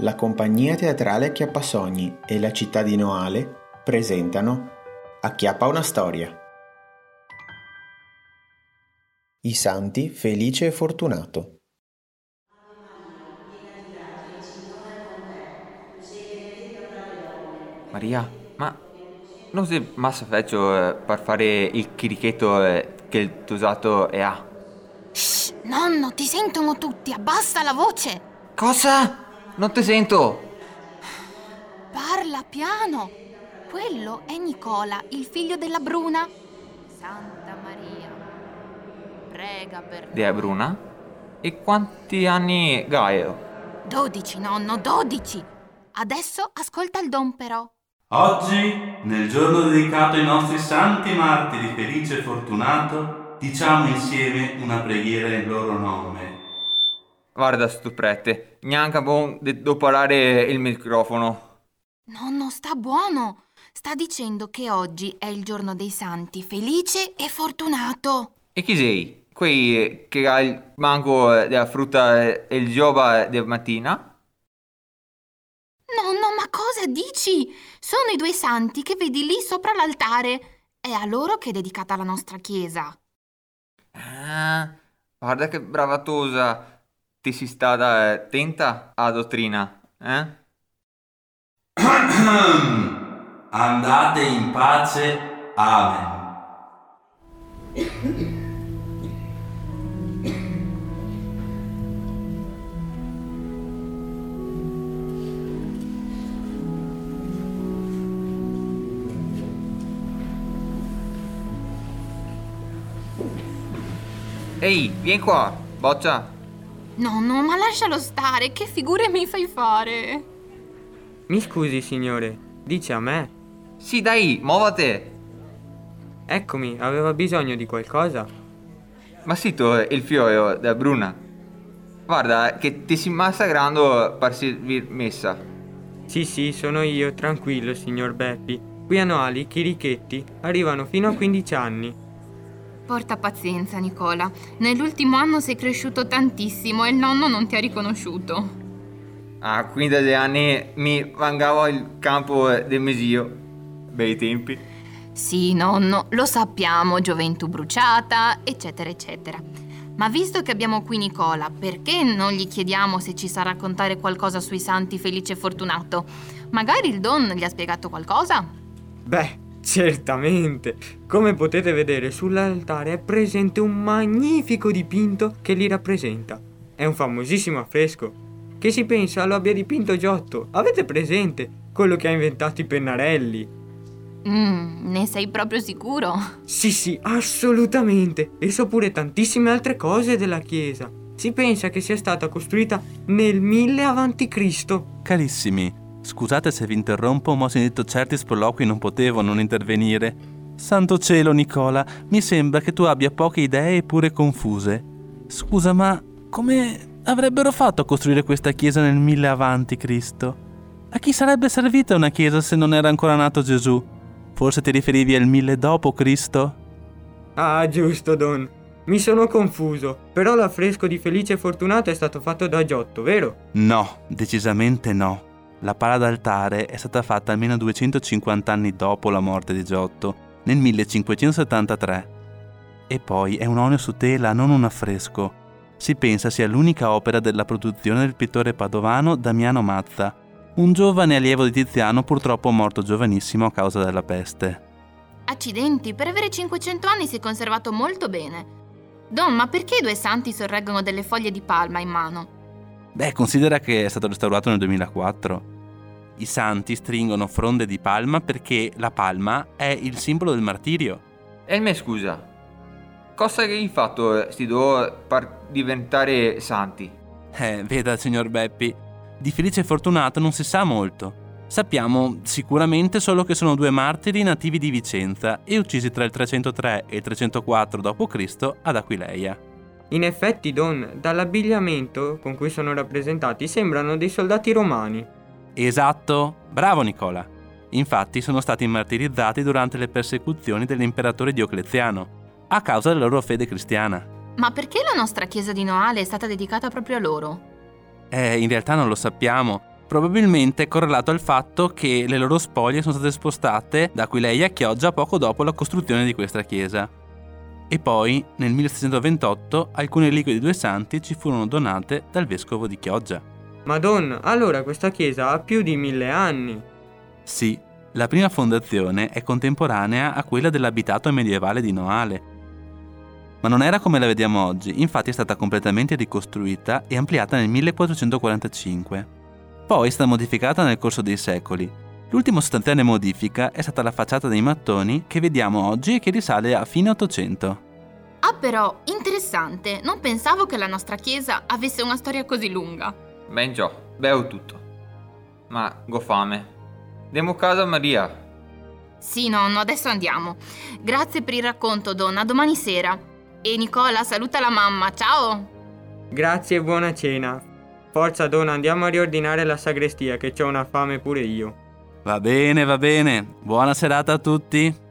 La Compagnia Teatrale Acchiappasogni e la città di Noale presentano Acchiappa una Storia. I Santi Felice e Fortunato. Maria, ma non sei massa feccio per fare il chirichetto che il tuo usato è a? Shh, nonno, ti sentono tutti, abbassa la voce! Cosa? Non ti sento! Parla piano! Quello è Nicola, il figlio della Bruna. Santa Maria, prega per noi. Bruna? E quanti anni Gaio? 12, nonno, 12! Adesso ascolta il don però. Oggi, nel giorno dedicato ai nostri santi martiri Felice e Fortunato, diciamo insieme una preghiera in loro nome. Guarda sto prete, neanche buon devo parlare il microfono. Nonno, sta buono. Sta dicendo che oggi è il giorno dei santi Felice e Fortunato. E chi sei? Quei che ha il manco della frutta e il giova del mattina? Nonno, ma cosa dici? Sono i due santi che vedi lì sopra l'altare. È a loro che è dedicata la nostra chiesa. Ah, guarda che bravatosa. Ti si sta attenta alla dottrina, eh? Andate in pace. Amen. Ehi, vieni qua, boccia. Nonno, ma lascialo stare, che figure mi fai fare? Mi scusi, signore, dice a me? Sì, dai, muovate. Eccomi, aveva bisogno di qualcosa? Ma sì, tu, il fiore da Bruna. Guarda, che ti si massacrando per servir messa. Sì, sono io, tranquillo, signor Beppi. Qui a Noali i chirichetti arrivano fino a 15 anni. Porta pazienza, Nicola. Nell'ultimo anno sei cresciuto tantissimo e il nonno non ti ha riconosciuto. A 15 anni mi vangavo il campo del Mesio. Bei tempi. Sì, nonno, lo sappiamo, gioventù bruciata, eccetera, eccetera. Ma visto che abbiamo qui Nicola, perché non gli chiediamo se ci sa raccontare qualcosa sui santi Felice e Fortunato? Magari il don gli ha spiegato qualcosa? Beh, certamente! Come potete vedere, sull'altare è presente un magnifico dipinto che li rappresenta. È un famosissimo affresco, che si pensa lo abbia dipinto Giotto. Avete presente? Quello che ha inventato i pennarelli. Ne sei proprio sicuro? Sì, assolutamente! E so pure tantissime altre cose della chiesa. Si pensa che sia stata costruita nel 1000 a.C. Carissimi, scusate se vi interrompo, ma ho sentito certi sproloqui e non potevo non intervenire. Santo cielo, Nicola, mi sembra che tu abbia poche idee eppure confuse. Scusa, ma come avrebbero fatto a costruire questa chiesa nel 1000 avanti Cristo? A chi sarebbe servita una chiesa se non era ancora nato Gesù? Forse ti riferivi al 1000 dopo Cristo? Ah, giusto, don. Mi sono confuso, però l'affresco di Felice e Fortunato è stato fatto da Giotto, vero? No, decisamente no. La pala d'altare è stata fatta almeno 250 anni dopo la morte di Giotto, nel 1573. E poi è un olio su tela, non un affresco. Si pensa sia l'unica opera della produzione del pittore padovano Damiano Mazza, un giovane allievo di Tiziano purtroppo morto giovanissimo a causa della peste. Accidenti, per avere 500 anni si è conservato molto bene. Don, ma perché i due santi sorreggono delle foglie di palma in mano? Beh, considera che è stato restaurato nel 2004. I santi stringono fronde di palma perché la palma è il simbolo del martirio. E me scusa, cosa che hai fatto sti due per diventare santi? Veda, signor Beppi, di Felice e Fortunato non si sa molto. Sappiamo sicuramente solo che sono due martiri nativi di Vicenza e uccisi tra il 303 e il 304 d.C. ad Aquileia. In effetti, don, dall'abbigliamento con cui sono rappresentati sembrano dei soldati romani. Esatto, bravo Nicola. Infatti sono stati martirizzati durante le persecuzioni dell'imperatore Diocleziano, a causa della loro fede cristiana. Ma perché la nostra chiesa di Noale è stata dedicata proprio a loro? In realtà non lo sappiamo, probabilmente è correlato al fatto che le loro spoglie sono state spostate da Aquileia a Chioggia poco dopo la costruzione di questa chiesa. E poi, nel 1728, alcune reliquie dei due santi ci furono donate dal vescovo di Chioggia. Madonna, allora questa chiesa ha più di 1000 anni! Sì, la prima fondazione è contemporanea a quella dell'abitato medievale di Noale. Ma non era come la vediamo oggi, infatti è stata completamente ricostruita e ampliata nel 1445. Poi è stata modificata nel corso dei secoli. L'ultima sostanziale modifica è stata la facciata dei mattoni che vediamo oggi e che risale a fine 800. Ah però, interessante, non pensavo che la nostra chiesa avesse una storia così lunga. Ben già, bevo tutto. Ma go fame. Andiamo a casa Maria. Sì nonno, adesso andiamo. Grazie per il racconto donna, domani sera. E Nicola, saluta la mamma, ciao! Grazie e buona cena. Forza donna, andiamo a riordinare la sagrestia che c'ho una fame pure io. Va bene, buona serata a tutti!